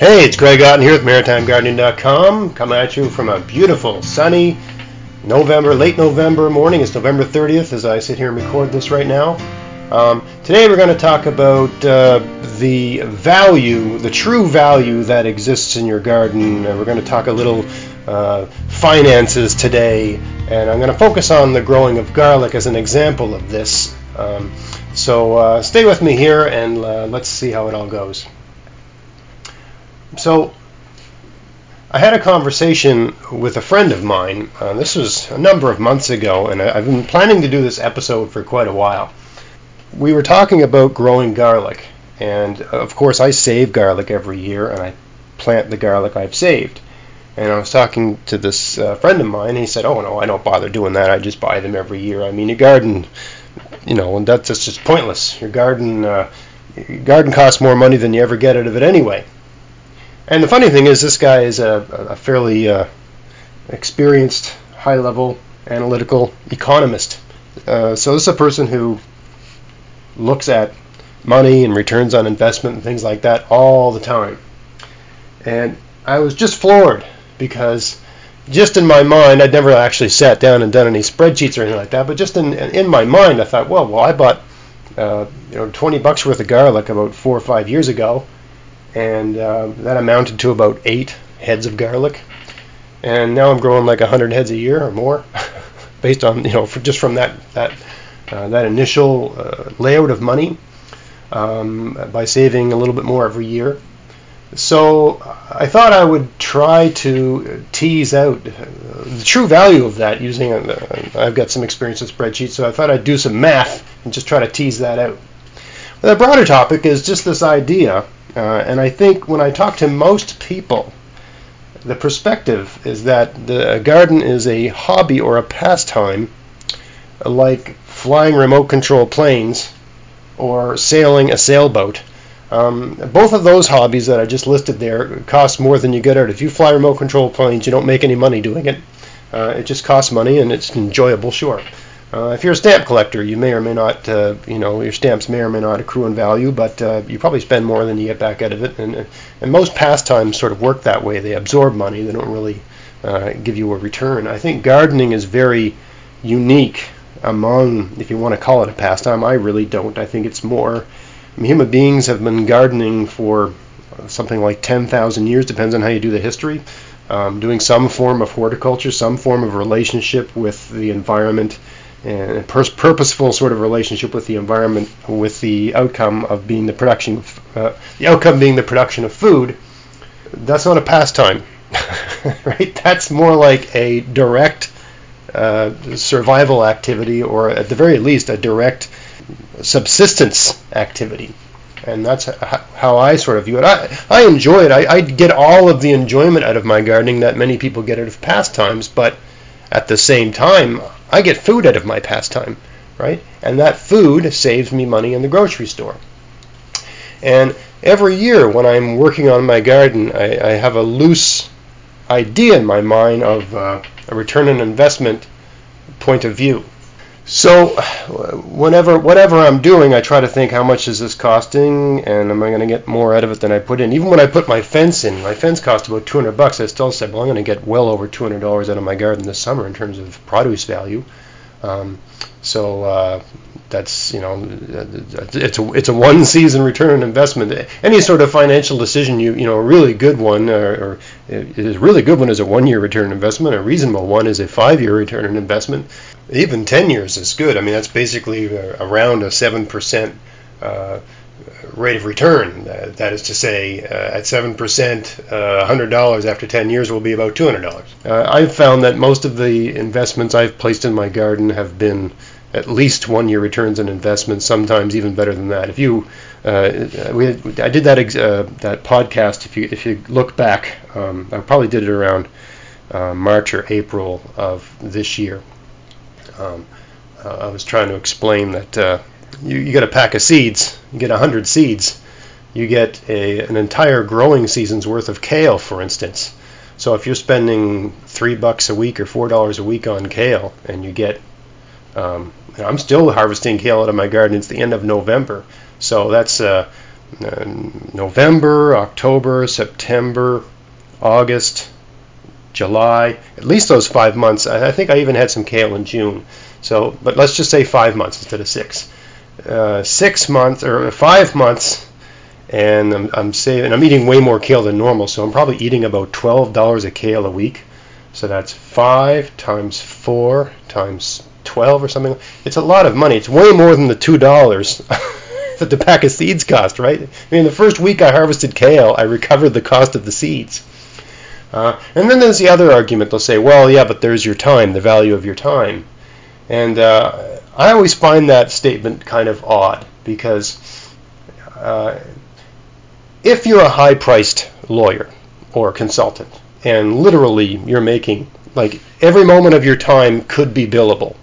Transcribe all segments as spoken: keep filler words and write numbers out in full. Hey, it's Greg Otten here with Maritime Gardening dot com, coming at you from a beautiful, sunny November, late November morning. It's November thirtieth as I sit here and record this right now. Um, today we're going to talk about uh, the value, the true value that exists in your garden. Uh, we're going to talk a little uh, finances today, and I'm going to focus on the growing of garlic as an example of this. Um, so uh, stay with me here and uh, let's see how it all goes. So I had a conversation with a friend of mine. Uh, this was a number of months ago, and I, I've been planning to do this episode for quite a while. We were talking about growing garlic, and of course I save garlic every year, and I plant the garlic I've saved. And I was talking to this uh, friend of mine, and he said, oh no, I don't bother doing that. I just buy them every year. I mean, your garden, you know, and that's, that's just pointless. Your garden, uh, your garden costs more money than you ever get out of it anyway. And the funny thing is, this guy is a, a fairly uh, experienced, high-level, analytical economist. Uh, so this is a person who looks at money and returns on investment and things like that all the time. And I was just floored because just in my mind, I'd never actually sat down and done any spreadsheets or anything like that, but just in in my mind, I thought, well, well, I bought uh, you know twenty bucks worth of garlic about four or five years ago, and uh, that amounted to about eight heads of garlic, and now I'm growing like one hundred heads a year or more, based on, you know, for just from that that uh, that initial uh, layout of money, um, by saving a little bit more every year. So I thought I would try to tease out uh, the true value of that using, a, I've got some experience with spreadsheets, so I thought I'd do some math and just try to tease that out. But the broader topic is just this idea. Uh, and I think when I talk to most people, the perspective is that the garden is a hobby or a pastime, like flying remote control planes or sailing a sailboat. Um, both of those hobbies that I just listed there cost more than you get out. If you fly remote control planes, you don't make any money doing it. Uh, it just costs money, and it's enjoyable, sure. Uh, if you're a stamp collector, you may or may not, uh, you know, your stamps may or may not accrue in value, but uh, you probably spend more than you get back out of it. And and most pastimes sort of work that way. They absorb money. They don't really uh, give you a return. I think gardening is very unique among, if you want to call it a pastime. I really don't. I think it's more, I mean, human beings have been gardening for something like ten thousand years, depends on how you do the history, um, doing some form of horticulture, some form of relationship with the environment, and a pur- purposeful sort of relationship with the environment, with the outcome of being the production of, uh, the outcome being the production of food. That's not a pastime, right? That's more like a direct uh, survival activity, or at the very least, a direct subsistence activity. And that's how I sort of view it. I, I enjoy it. I, I get all of the enjoyment out of my gardening that many people get out of pastimes, but at the same time, I get food out of my pastime, right? And that food saves me money in the grocery store. And every year when I'm working on my garden, I, I have a loose idea in my mind of uh, a return on investment point of view. So whenever, whatever I'm doing, I try to think, how much is this costing, and am I going to get more out of it than I put in? Even when I put my fence in, my fence cost about two hundred bucks. I still said, well, I'm going to get well over two hundred dollars out of my garden this summer in terms of produce value. Um, so uh, that's, you know, it's a it's a one season return on investment. Any sort of financial decision, you you know, a really good one, or, or a really good one is a one year return on investment. A reasonable one is a five year return on investment. Even ten years is good. I mean, that's basically around a seven percent uh, rate of return. Uh, that is to say, uh, at seven percent, uh, one hundred dollars after ten years will be about two hundred dollars. Uh, I've found that most of the investments I've placed in my garden have been at least one-year returns on investment, sometimes even better than that. If you, uh, we had, I did that ex- uh, that podcast, if you if you look back, um, I probably did it around uh, March or April of this year. Um, uh, I was trying to explain that uh, you, you get a pack of seeds, you get one hundred seeds, you get a, an entire growing season's worth of kale, for instance. So if you're spending three bucks a week or four dollars a week on kale, and you get, um, I'm still harvesting kale out of my garden. It's the end of November, so that's uh, November, October, September, August, July, at least those five months. I think I even had some kale in June. So, but let's just say five months instead of six. Uh, six months or five months, and I'm, I'm saving. I'm eating way more kale than normal, so I'm probably eating about twelve dollars a kale a week. So that's five times four times twelve or something. It's a lot of money. It's way more than the two dollars. that the pack of seeds cost, right? I mean, the first week I harvested kale, I recovered the cost of the seeds. Uh, and then there's the other argument. They'll say, well, yeah, but there's your time, the value of your time. And uh, I always find that statement kind of odd, because uh, if you're a high-priced lawyer or consultant, and literally you're making, like, every moment of your time could be billable.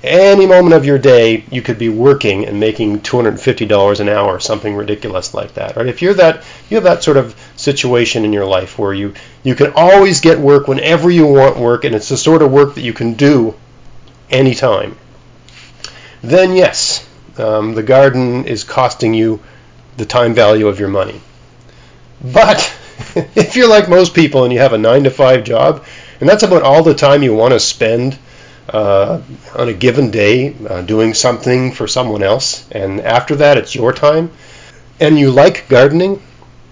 Any moment of your day, you could be working and making two hundred fifty dollars an hour, something ridiculous like that, right? If you're that, you have that sort of situation in your life where you, you can always get work whenever you want work, and it's the sort of work that you can do anytime, then yes, um, the garden is costing you the time value of your money. But if you're like most people and you have a nine to five job, and that's about all the time you want to spend Uh, on a given day uh, doing something for someone else, and after that it's your time, and you like gardening,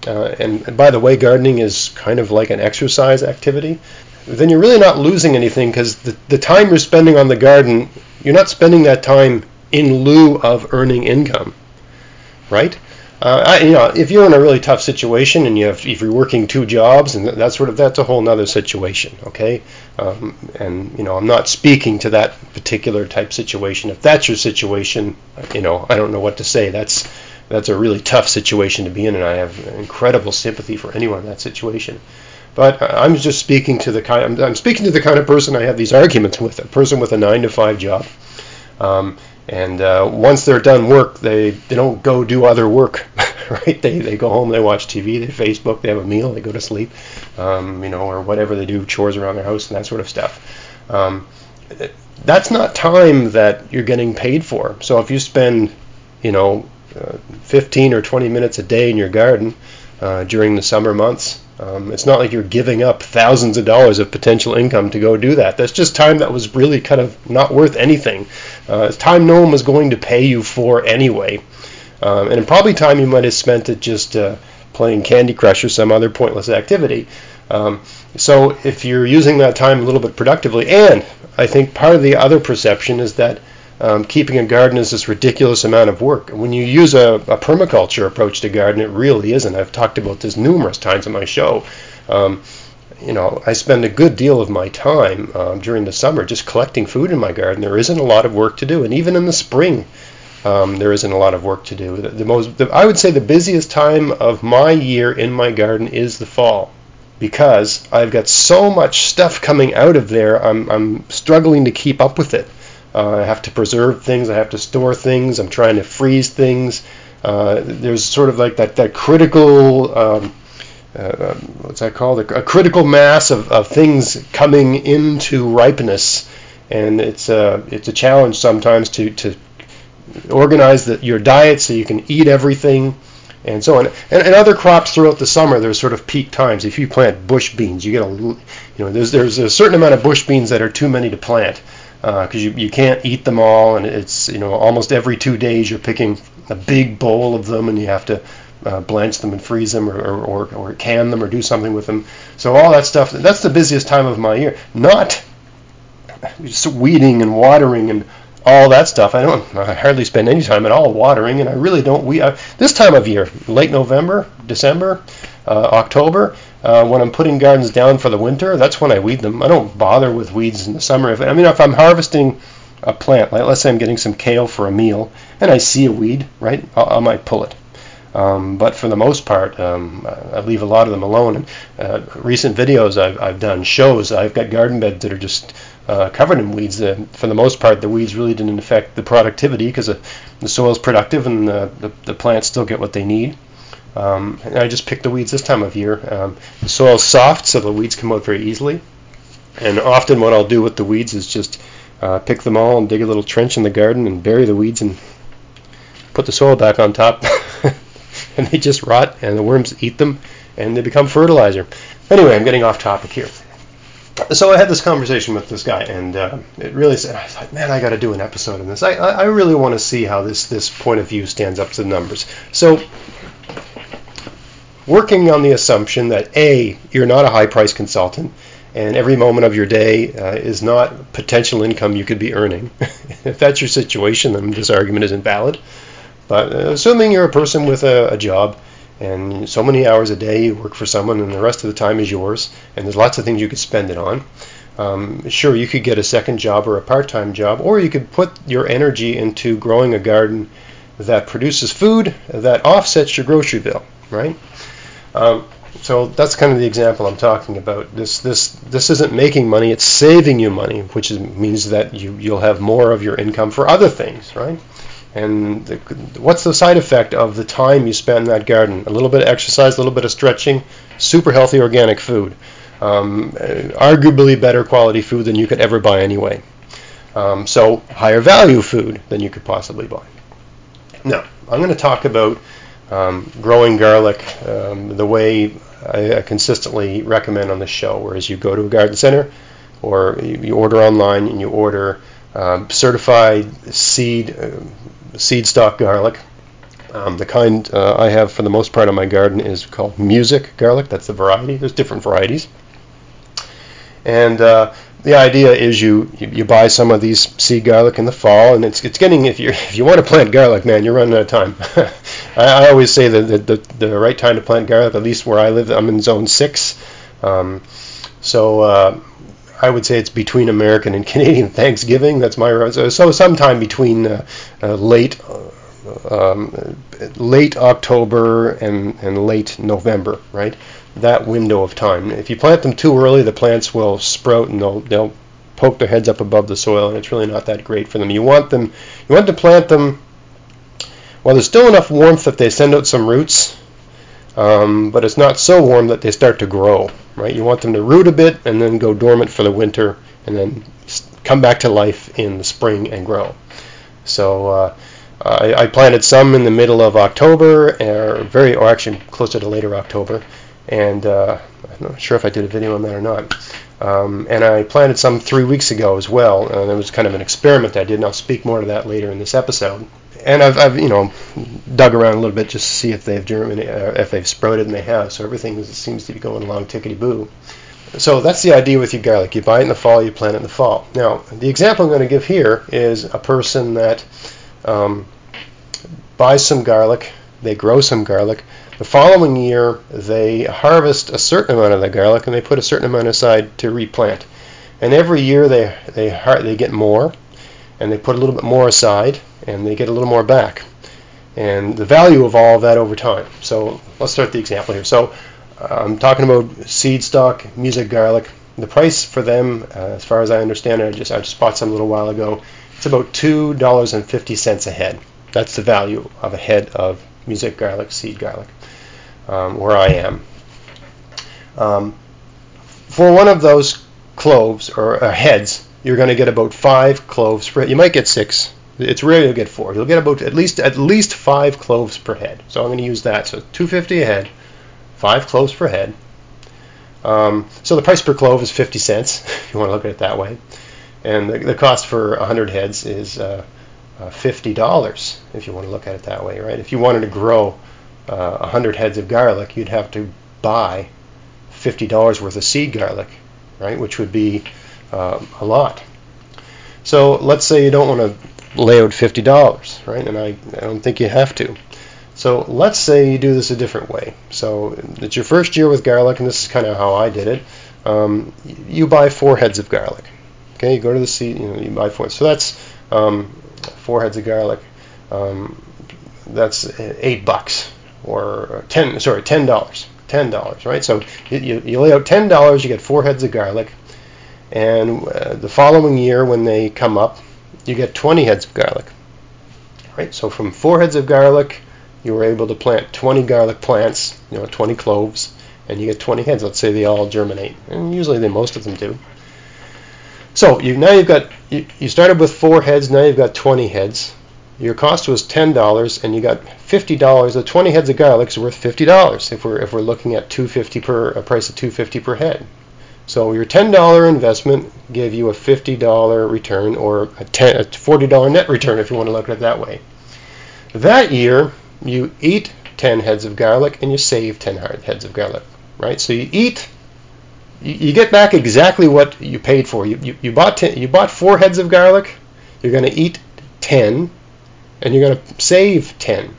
uh, and, and by the way, gardening is kind of like an exercise activity, then you're really not losing anything, because the, the time you're spending on the garden, you're not spending that time in lieu of earning income, right? Uh, I, you know, if you're in a really tough situation and you have, if you're working two jobs and that sort of, that's a whole nother situation, okay? Um, and you know, I'm not speaking to that particular type situation. If that's your situation, you know, I don't know what to say. That's that's a really tough situation to be in, and I have incredible sympathy for anyone in that situation. But I'm just speaking to the kind. I'm, I'm speaking to the kind of person I have these arguments with. A person with a nine to five job. Um, And uh, once they're done work, they, they don't go do other work, right? They they go home, they watch T V, they Facebook, they have a meal, they go to sleep, um, you know, or whatever they do, chores around their house and that sort of stuff. Um, that's not time that you're getting paid for. So if you spend, you know, uh, fifteen or twenty minutes a day in your garden uh, during the summer months, um, it's not like you're giving up thousands of dollars of potential income to go do that. That's just time that was really kind of not worth anything. Uh, it's time no one was going to pay you for anyway. Um, and probably time you might have spent it just uh, playing Candy Crush or some other pointless activity. Um, so if you're using that time a little bit productively, and I think part of the other perception is that Um, keeping a garden is this ridiculous amount of work. When you use a, a permaculture approach to garden, it really isn't. I've talked about this numerous times on my show. Um, you know, I spend a good deal of my time um, during the summer just collecting food in my garden. There isn't a lot of work to do, and even in the spring, um, there isn't a lot of work to do. The, the most, the, I would say, the busiest time of my year in my garden is the fall, because I've got so much stuff coming out of there. I'm, I'm struggling to keep up with it. Uh, I have to preserve things. I have to store things. I'm trying to freeze things. Uh, there's sort of like that, that critical, um, uh, what's that called? A critical mass of, of things coming into ripeness. And it's a, it's a challenge sometimes to, to organize the, your diet so you can eat everything and so on. And, and other crops throughout the summer, there's sort of peak times. If you plant bush beans, you get a, you know, there's, there's a certain amount of bush beans that are too many to plant, because uh, you, you can't eat them all, and it's, you know, almost every two days you're picking a big bowl of them, and you have to uh, blanch them and freeze them, or or, or or can them or do something with them. So all that stuff, that's the busiest time of my year. Not just weeding and watering and all that stuff. I don't, I hardly spend any time at all watering, and I really don't. We I, this time of year, late November, December, uh, October, Uh, when I'm putting gardens down for the winter, that's when I weed them. I don't bother with weeds in the summer. If, I mean, if I'm harvesting a plant, like let's say I'm getting some kale for a meal, and I see a weed, right, I, I might pull it. Um, but for the most part, um, I leave a lot of them alone. And uh, recent videos I've, I've done shows I've got garden beds that are just uh, covered in weeds. Uh, for the most part, the weeds really didn't affect the productivity, because uh, the soil's productive and the, the, the plants still get what they need. Um, and I just pick the weeds this time of year. Um, the soil's soft, so the weeds come out very easily. And often what I'll do with the weeds is just uh, pick them all and dig a little trench in the garden and bury the weeds and put the soil back on top. and they just rot, and the worms eat them, and they become fertilizer. Anyway, I'm getting off topic here. So I had this conversation with this guy, and uh, it really said, I thought, man, I got to do an episode on this. I, I, I really want to see how this, this point of view stands up to the numbers. So working on the assumption that, A, you're not a high-price consultant, and every moment of your day uh, is not potential income you could be earning. If that's your situation, then this argument is invalid. But uh, assuming you're a person with a, a job, and so many hours a day you work for someone, and the rest of the time is yours, and there's lots of things you could spend it on. Um, sure, you could get a second job or a part-time job, or you could put your energy into growing a garden that produces food that offsets your grocery bill, right? Um, so that's kind of the example I'm talking about. This this this isn't making money, it's saving you money, which is, means that you, you'll have more of your income for other things, right? And the, what's the side effect of the time you spend in that garden? A little bit of exercise, a little bit of stretching, super healthy organic food. Um, arguably better quality food than you could ever buy anyway. Um, so higher value food than you could possibly buy. Now, I'm going to talk about um, growing garlic um, the way I, I consistently recommend on the show, whereas you go to a garden center or you, you order online and you order um, certified seed uh, seed stock garlic. Um, the kind uh, I have for the most part on my garden is called Music garlic. That's the variety. There's different varieties. And uh, the idea is you, you you buy some of these seed garlic in the fall, and it's it's getting, if you if you want to plant garlic, man, you're running out of time. I, I always say that the, the the right time to plant garlic, at least where I live, I'm in zone six. Um, so uh, I would say it's between American and Canadian Thanksgiving. That's my so, so sometime between uh, uh, late uh, um, late October and, and late November, right? That window of time. If you plant them too early, the plants will sprout and they'll they'll poke their heads up above the soil, and it's really not that great for them. You want them you want to plant them while there's still enough warmth that they send out some roots. Um, but it's not so warm that they start to grow, right? You want them to root a bit and then go dormant for the winter and then come back to life in the spring and grow. So uh, I, I planted some in the middle of October, or very, or actually closer to later October, and uh, I'm not sure if I did a video on that or not. Um, and I planted some three weeks ago as well, and it was kind of an experiment that I did, and I'll speak more to that later in this episode. And I've, I've, you know, dug around a little bit just to see if they've germinated, uh, if they've sprouted, and they have. So everything is, seems to be going along tickety-boo. So that's the idea with your garlic. You buy it in the fall, you plant it in the fall. Now, the example I'm going to give here is a person that um, buys some garlic, they grow some garlic. The following year, they harvest a certain amount of the garlic, and they put a certain amount aside to replant. And every year, they they har- they get more, and they put a little bit more aside, and they get a little more back, and the value of all of that over time. So let's start the example here. So uh, I'm talking about seed stock Music garlic. The price for them, uh, as far as I understand it, I just I just bought some a little while ago. It's about two dollars and fifty cents a head. That's the value of a head of Music garlic, seed garlic, um, where I am. Um, for one of those cloves or uh, heads, you're going to get about five cloves per head. You might get six. It's rare you'll get four. You'll get about at least at least five cloves per head. So I'm going to use that. So two fifty a head, five cloves per head. Um, so the price per clove is fifty cents, if you want to look at it that way. And the, the cost for one hundred heads is uh, uh, fifty dollars, if you want to look at it that way, right? If you wanted to grow uh, one hundred heads of garlic, you'd have to buy fifty dollars worth of seed garlic, right? Which would be um, a lot. So let's say you don't want to lay out fifty dollars, right? And I, I don't think you have to. So let's say you do this a different way. So it's your first year with garlic, and this is kind of how I did it. Um, you buy four heads of garlic. Okay, you go to the seed, you know, you buy four. So that's um, four heads of garlic. Um, that's eight bucks or ten. Sorry, ten dollars. Ten dollars, right? So you, you lay out ten dollars, you get four heads of garlic, and uh, the following year when they come up, you get twenty heads of garlic, right? So from four heads of garlic, you were able to plant twenty garlic plants, you know, twenty cloves, and you get twenty heads. Let's say they all germinate, and usually they, most of them do. So you now you've got, you, you started with four heads, now you've got twenty heads, your cost was ten dollars and you got fifty dollars. The twenty heads of garlic is worth fifty dollars if we're if we're looking at two fifty per a price of two fifty per head. So your ten dollar investment gave you a fifty dollar return, or a, ten, a forty dollar net return if you want to look at it that way. That year you eat ten heads of garlic and you save ten heads of garlic, right? So you eat, you, you get back exactly what you paid for. You you, you bought ten, you bought four heads of garlic. You're going to eat ten. And you're going to save ten,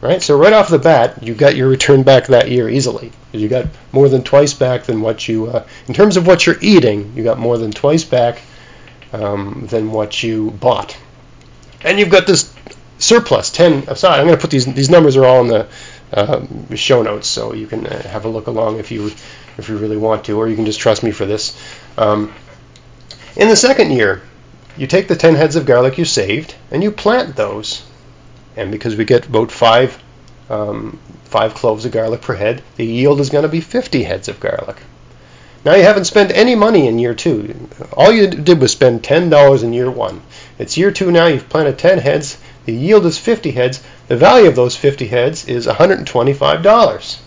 right? So right off the bat, you got your return back that year easily. You got more than twice back than what you, uh, in terms of what you're eating, you got more than twice back um, than what you bought. And you've got this surplus, ten aside. I'm going to put these, these numbers are all in the uh, show notes, so you can uh, have a look along if you if you really want to, or you can just trust me for this. Um, in the second year, you take the ten heads of garlic you saved and you plant those, and because we get about five um, five cloves of garlic per head, the yield is going to be fifty heads of garlic. Now you haven't spent any money in year two. All you did was spend ten dollars in year one. It's year two now. You've planted ten heads. The yield is fifty heads. The value of those fifty heads is one hundred twenty-five dollars.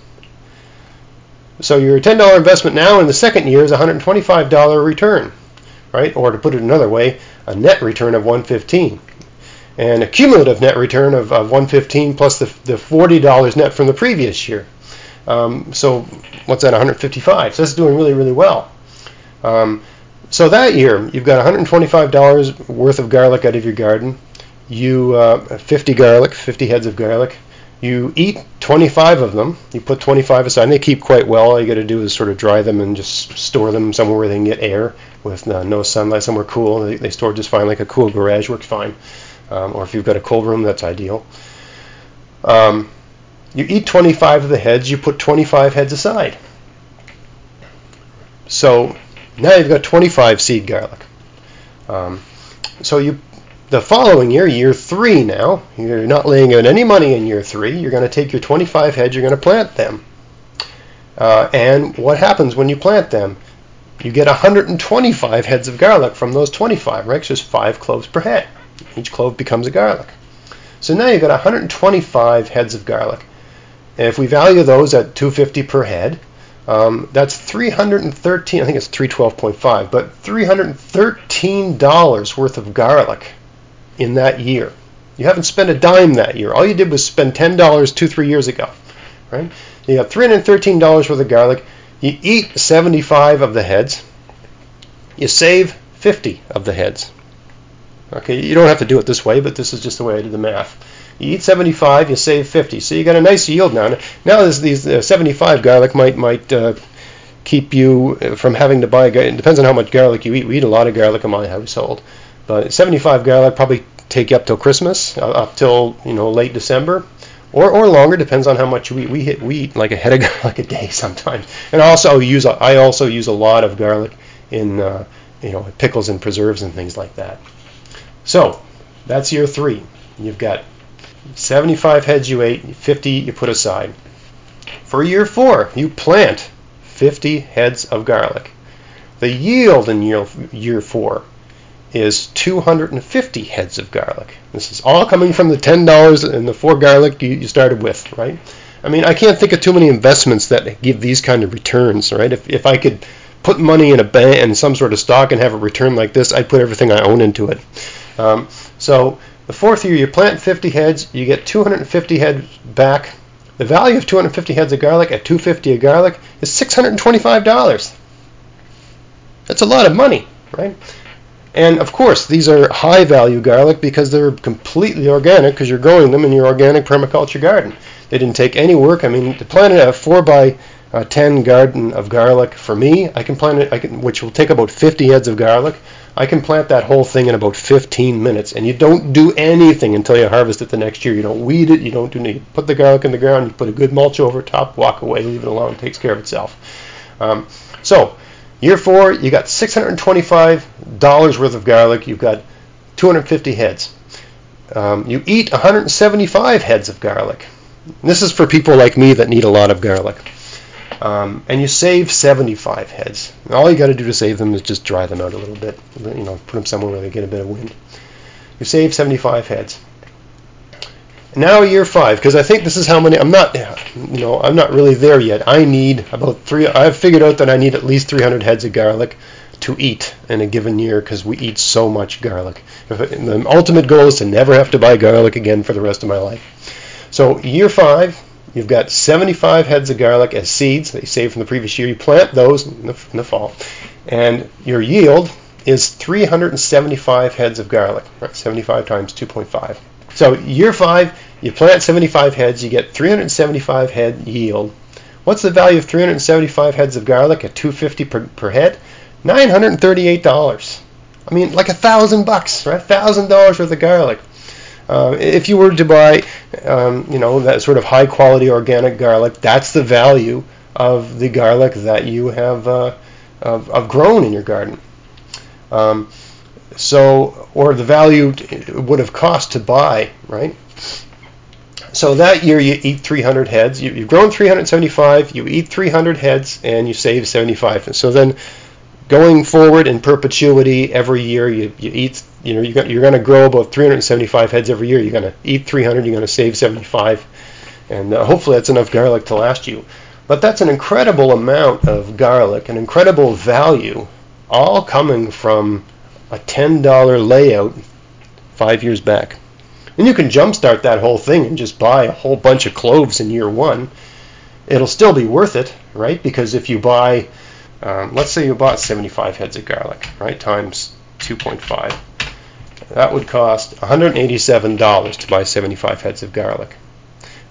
So your ten dollar investment now in the second year is one hundred twenty-five dollars return, right? Or to put it another way, a net return of one hundred fifteen dollars, and a cumulative net return of, of one hundred fifteen dollars plus the, the forty dollars net from the previous year. Um, so what's that, one hundred fifty-five dollars? So that's doing really, really well. Um, so that year, you've got one hundred twenty-five dollars worth of garlic out of your garden. You uh, fifty garlic, fifty heads of garlic. You eat twenty-five of them. You put twenty-five aside, and they keep quite well. All you got to do is sort of dry them and just store them somewhere where they can get air with uh, no sunlight, somewhere cool. They, they store just fine, like a cool garage works fine. Um, or if you've got a cold room, that's ideal. Um, you eat twenty-five of the heads. You put twenty-five heads aside. So now you've got twenty-five seed garlic. Um, so you... The following year, year three now, you're not laying out any money in year three. You're going to take your twenty-five heads, you're going to plant them. Uh, and what happens when you plant them? You get one hundred twenty-five heads of garlic from those twenty-five, right? It's just five cloves per head. Each clove becomes a garlic. So now you've got one hundred twenty-five heads of garlic. And if we value those at two hundred fifty dollars per head, um, that's three hundred thirteen dollars, I think it's three hundred twelve dollars and fifty cents, but three hundred thirteen dollars worth of garlic in that year. You haven't spent a dime that year. All you did was spend ten dollars two, three years ago, right? You got three hundred thirteen dollars worth of garlic. You eat seventy-five of the heads. You save fifty of the heads. Okay, you don't have to do it this way, but this is just the way I did the math. You eat seventy-five, you save fifty. So you got a nice yield now. Now this, these uh, seventy-five garlic might might uh, keep you from having to buy, it depends on how much garlic you eat. We eat a lot of garlic in my household. But seventy-five garlic probably take you up till Christmas, uh, up till you know late December, or or longer, depends on how much we we hit we eat like a head of garlic a day sometimes. And also use a, I also use a lot of garlic in uh, you know pickles and preserves and things like that. So that's year three. You've got seventy-five heads you ate, fifty you put aside. For year four, you plant fifty heads of garlic. The yield in year year four is two hundred fifty heads of garlic. This is all coming from the ten dollars and the four garlic you, you started with, right? I mean, I can't think of too many investments that give these kind of returns, right? If if I could put money in a bank and some sort of stock and have a return like this, I'd put everything I own into it. Um, so the fourth year, you plant fifty heads, you get two hundred fifty heads back. The value of two hundred fifty heads of garlic at two hundred fifty a garlic is six hundred twenty-five dollars. That's a lot of money, right? And of course, these are high-value garlic because they're completely organic, because you're growing them in your organic permaculture garden. They didn't take any work. I mean, to plant a four by ten garden of garlic for me, I can plant it, I can, which will take about fifty heads of garlic. I can plant that whole thing in about fifteen minutes, and you don't do anything until you harvest it the next year. You don't weed it. You don't do anything. You put the garlic in the ground. You put a good mulch over top. Walk away. Leave it alone. It takes care of itself. Um, so. Year four, you got six hundred twenty-five dollars worth of garlic. You've got two hundred fifty heads. Um, you eat one hundred seventy-five heads of garlic. This is for people like me that need a lot of garlic. Um, and you save seventy-five heads. All you got to do to save them is just dry them out a little bit. You know, put them somewhere where they get a bit of wind. We've saved seventy-five heads. Now year five, because I think this is how many, I'm not, you know, I'm not really there yet. I need about three, I've figured out that I need at least three hundred heads of garlic to eat in a given year, because we eat so much garlic. The ultimate goal is to never have to buy garlic again for the rest of my life. So year five, you've got seventy-five heads of garlic as seeds that you saved from the previous year. You plant those in the, in the fall, and your yield is three hundred seventy-five heads of garlic, right? seventy-five times two point five. So year five, you plant seventy-five heads, you get three hundred seventy-five head yield. What's the value of three hundred seventy-five heads of garlic at two hundred fifty dollars per, per head? nine hundred thirty-eight dollars. I mean, like a thousand bucks, right? Thousand dollars worth of garlic. Uh, if you were to buy, um, you know, that sort of high quality organic garlic, that's the value of the garlic that you have uh, of, of grown in your garden. Um, so, or the value it would have cost to buy, right? So that year you eat three hundred heads. You, you've grown three hundred seventy-five, you eat three hundred heads, and you save seventy-five. So then, going forward in perpetuity, every year you, you eat, you know, you're, you're going to grow about three hundred seventy-five heads every year. You're going to eat three hundred, you're going to save seventy-five, and uh, hopefully that's enough garlic to last you. But that's an incredible amount of garlic, an incredible value, all coming from a ten dollar layout five years back. And you can jumpstart that whole thing and just buy a whole bunch of cloves in year one. It'll still be worth it, right? Because if you buy, Um, let's say you bought seventy-five heads of garlic, right, times two point five. That would cost one hundred eighty-seven dollars to buy seventy-five heads of garlic.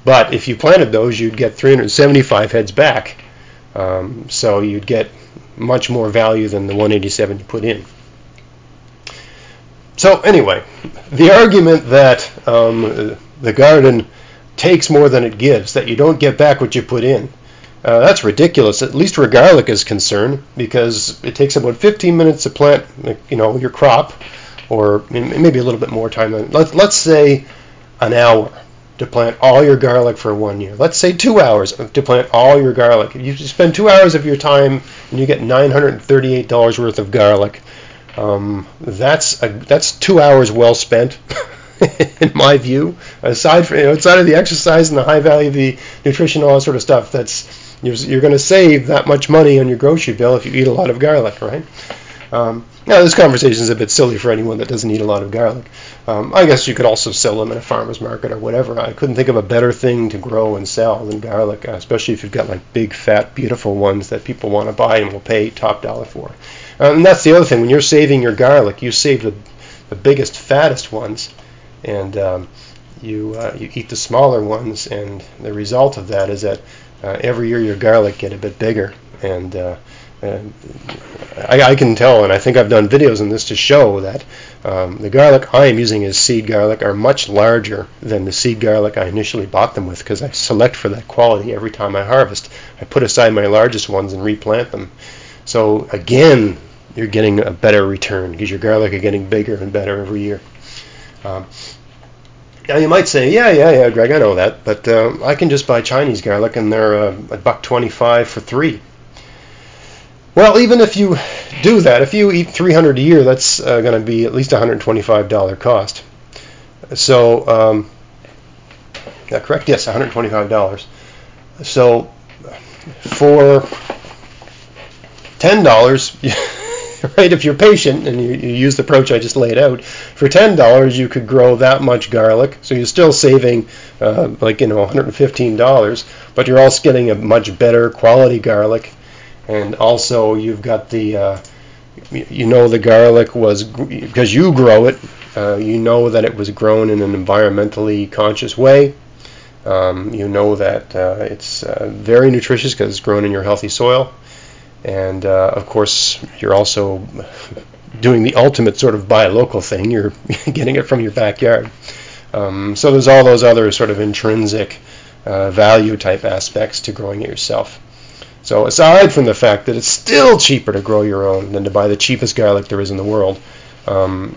But if you planted those, you'd get three hundred seventy-five heads back. Um, so you'd get much more value than the one hundred eighty-seven you put in. So anyway, the argument that um, the garden takes more than it gives, that you don't get back what you put in, Uh, that's ridiculous, at least where garlic is concerned, because it takes about fifteen minutes to plant, you know, your crop, or maybe a little bit more time than, let's, let's say an hour to plant all your garlic for one year. Let's say two hours to plant all your garlic. You spend two hours of your time and you get nine hundred thirty-eight dollars worth of garlic. Um, that's a, that's two hours well spent. In my view, aside from, you know, outside of the exercise and the high value of the nutrition, all that sort of stuff, that's you're, you're going to save that much money on your grocery bill if you eat a lot of garlic, right? Um, now, this conversation is a bit silly for anyone that doesn't eat a lot of garlic. Um, I guess you could also sell them in a farmer's market or whatever. I couldn't think of a better thing to grow and sell than garlic, especially if you've got like big, fat, beautiful ones that people want to buy and will pay top dollar for. Um, and that's the other thing. When you're saving your garlic, you save the, the biggest, fattest ones. And um, you uh, you eat the smaller ones, and the result of that is that uh, every year your garlic get a bit bigger. And, uh, and I, I can tell, and I think I've done videos on this to show that um, the garlic I am using as seed garlic are much larger than the seed garlic I initially bought them with, because I select for that quality every time I harvest. I put aside my largest ones and replant them. So again, you're getting a better return because your garlic are getting bigger and better every year. Um, now you might say, yeah, yeah, yeah, Greg, I know that, but uh, I can just buy Chinese garlic, and they're a uh, buck twenty-five for three. Well, even if you do that, if you eat three hundred a year, that's uh, going to be at least a hundred twenty-five dollar cost. So, um, is that correct? Yes, one hundred twenty-five dollars. So, for ten dollars. Right, if you're patient and you, you use the approach I just laid out, for ten dollars you could grow that much garlic. So you're still saving uh, like, you know, one hundred fifteen dollars, but you're also getting a much better quality garlic. And also you've got the, uh, you know, the garlic was, because you grow it, uh, you know that it was grown in an environmentally conscious way. Um, you know that uh, it's uh, very nutritious because it's grown in your healthy soil. And, uh, of course, you're also doing the ultimate sort of buy local thing. You're getting it from your backyard. Um, so there's all those other sort of intrinsic uh, value type aspects to growing it yourself. So aside from the fact that it's still cheaper to grow your own than to buy the cheapest garlic there is in the world, um,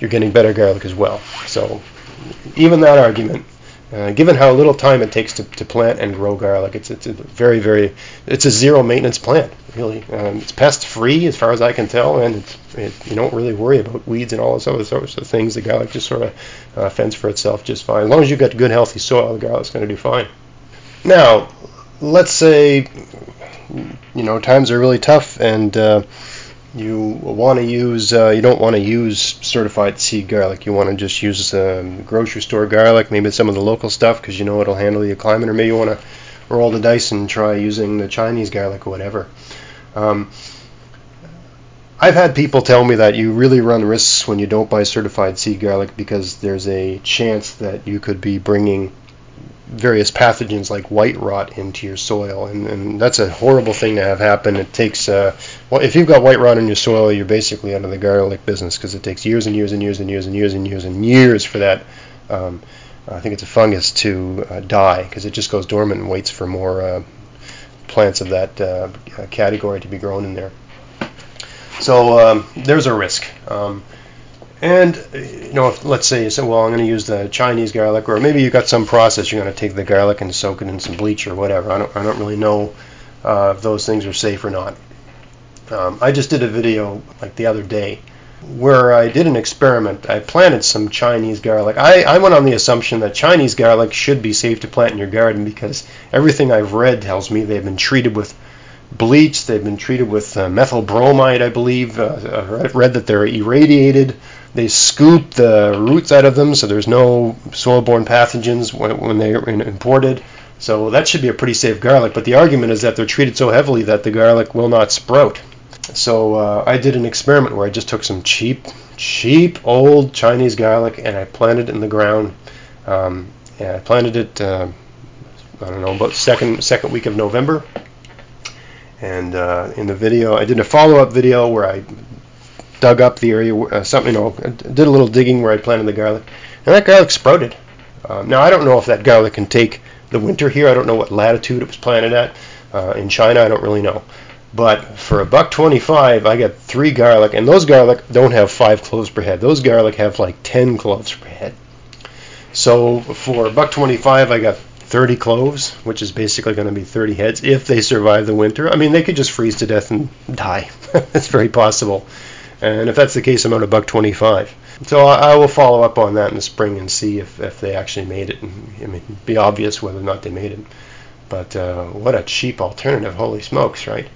you're getting better garlic as well. So even that argument Uh, given how little time it takes to, to plant and grow garlic, it's it's a very, very, it's a zero maintenance plant, really. Um, it's pest free as far as I can tell, and it's, it, you don't really worry about weeds and all those other sorts of things. The garlic just sort of uh, fends for itself just fine. As long as you've got good, healthy soil, the garlic's going to do fine. Now, let's say, you know, times are really tough, and uh, you want to use, uh, you don't want to use certified seed garlic. You want to just use um, grocery store garlic, maybe some of the local stuff, because you know it'll handle your climate, or maybe you want to roll the dice and try using the Chinese garlic or whatever. Um, I've had people tell me that you really run risks when you don't buy certified seed garlic, because there's a chance that you could be bringing various pathogens like white rot into your soil, and, and that's a horrible thing to have happen. It takes uh well if you've got white rot in your soil, you're basically out of the garlic business, because it takes years and years and years and years and years and years and years for that um I think it's a fungus to uh, die, because it just goes dormant and waits for more uh, plants of that uh, category to be grown in there. So um there's a risk. um And, you know, if, let's say you say, well, I'm going to use the Chinese garlic, or maybe you've got some process. You're going to take the garlic and soak it in some bleach or whatever. I don't, I don't really know uh, if those things are safe or not. Um, I just did a video, like, the other day where I did an experiment. I planted some Chinese garlic. I, I went on the assumption that Chinese garlic should be safe to plant in your garden, because everything I've read tells me they've been treated with bleach. They've been treated with uh, methyl bromide, I believe. Uh, I've read that they're irradiated. They scoop the roots out of them, so there's no soil-borne pathogens when, when they're imported. So that should be a pretty safe garlic. But the argument is that they're treated so heavily that the garlic will not sprout. So uh, I did an experiment where I just took some cheap, cheap old Chinese garlic, and I planted it in the ground. Um, and I planted it, uh, I don't know, about second second week of November. And uh, in the video, I did a follow-up video where I dug up the area, uh, something, you know, did a little digging where I planted the garlic, and that garlic sprouted. Um, now, I don't know if that garlic can take the winter here. I don't know what latitude it was planted at. Uh, in China, I don't really know. But for a buck twenty-five, I got three garlic, and those garlic don't have five cloves per head. Those garlic have like ten cloves per head. So for a buck twenty-five, I got thirty cloves, which is basically going to be thirty heads if they survive the winter. I mean, they could just freeze to death and die. That's very possible. And if that's the case, I'm out a buck twenty-five. So I, I will follow up on that in the spring and see if, if they actually made it. And, I mean, it'd be obvious whether or not they made it. But uh, what a cheap alternative! Holy smokes, right?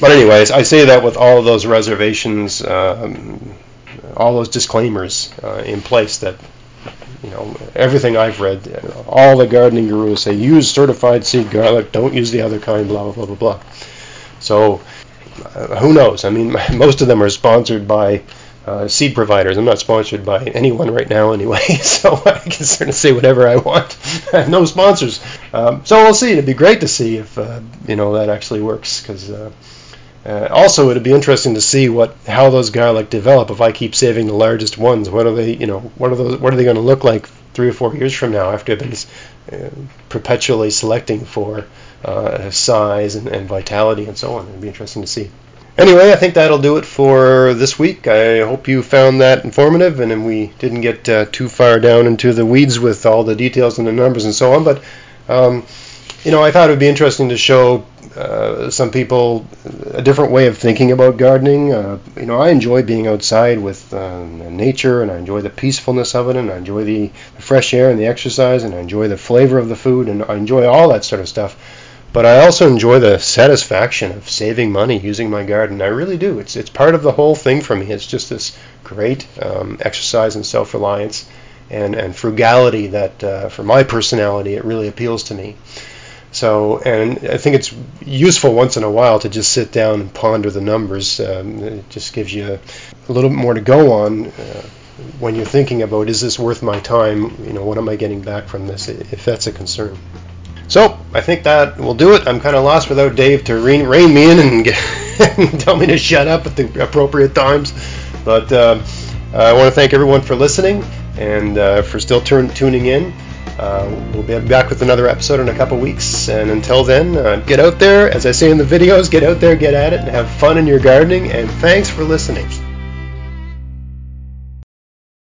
But anyways, I say that with all of those reservations, um, all those disclaimers uh, in place, that, you know, everything I've read, all the gardening gurus say use certified seed garlic, don't use the other kind, blah blah blah blah blah. So. Uh, who knows? I mean, most of them are sponsored by uh, seed providers. I'm not sponsored by anyone right now anyway, so I can sort of say whatever I want. I have no sponsors. Um, so we'll see. It'd be great to see if, uh, you know, that actually works, because uh, uh, also it'd be interesting to see what how those garlic develop. If I keep saving the largest ones, what are they, you know, what are those, what are they going to look like three or four years from now, after I've been uh, perpetually selecting for uh, size and, and vitality and so on. It'll be interesting to see. Anyway, I think that'll do it for this week. I hope you found that informative, and, and we didn't get uh, too far down into the weeds with all the details and the numbers and so on. But, um, you know, I thought it would be interesting to show uh, some people a different way of thinking about gardening. Uh, you know, I enjoy being outside with uh, nature, and I enjoy the peacefulness of it, and I enjoy the, the fresh air and the exercise, and I enjoy the flavor of the food, and I enjoy all that sort of stuff. But I also enjoy the satisfaction of saving money using my garden. I really do. It's it's part of the whole thing for me. It's just this great um, exercise in self-reliance and, and frugality that, uh, for my personality, it really appeals to me. So, and I think it's useful once in a while to just sit down and ponder the numbers. Um, it just gives you a little bit more to go on uh, when you're thinking about, is this worth my time? You know, what am I getting back from this, if that's a concern? So I think that will do it. I'm kind of lost without Dave to rein, rein me in and, get, and tell me to shut up at the appropriate times. But uh, I want to thank everyone for listening and uh, for still turn, tuning in. Uh, we'll be back with another episode in a couple weeks. And until then, uh, get out there. As I say in the videos, get out there, get at it, and have fun in your gardening. And thanks for listening.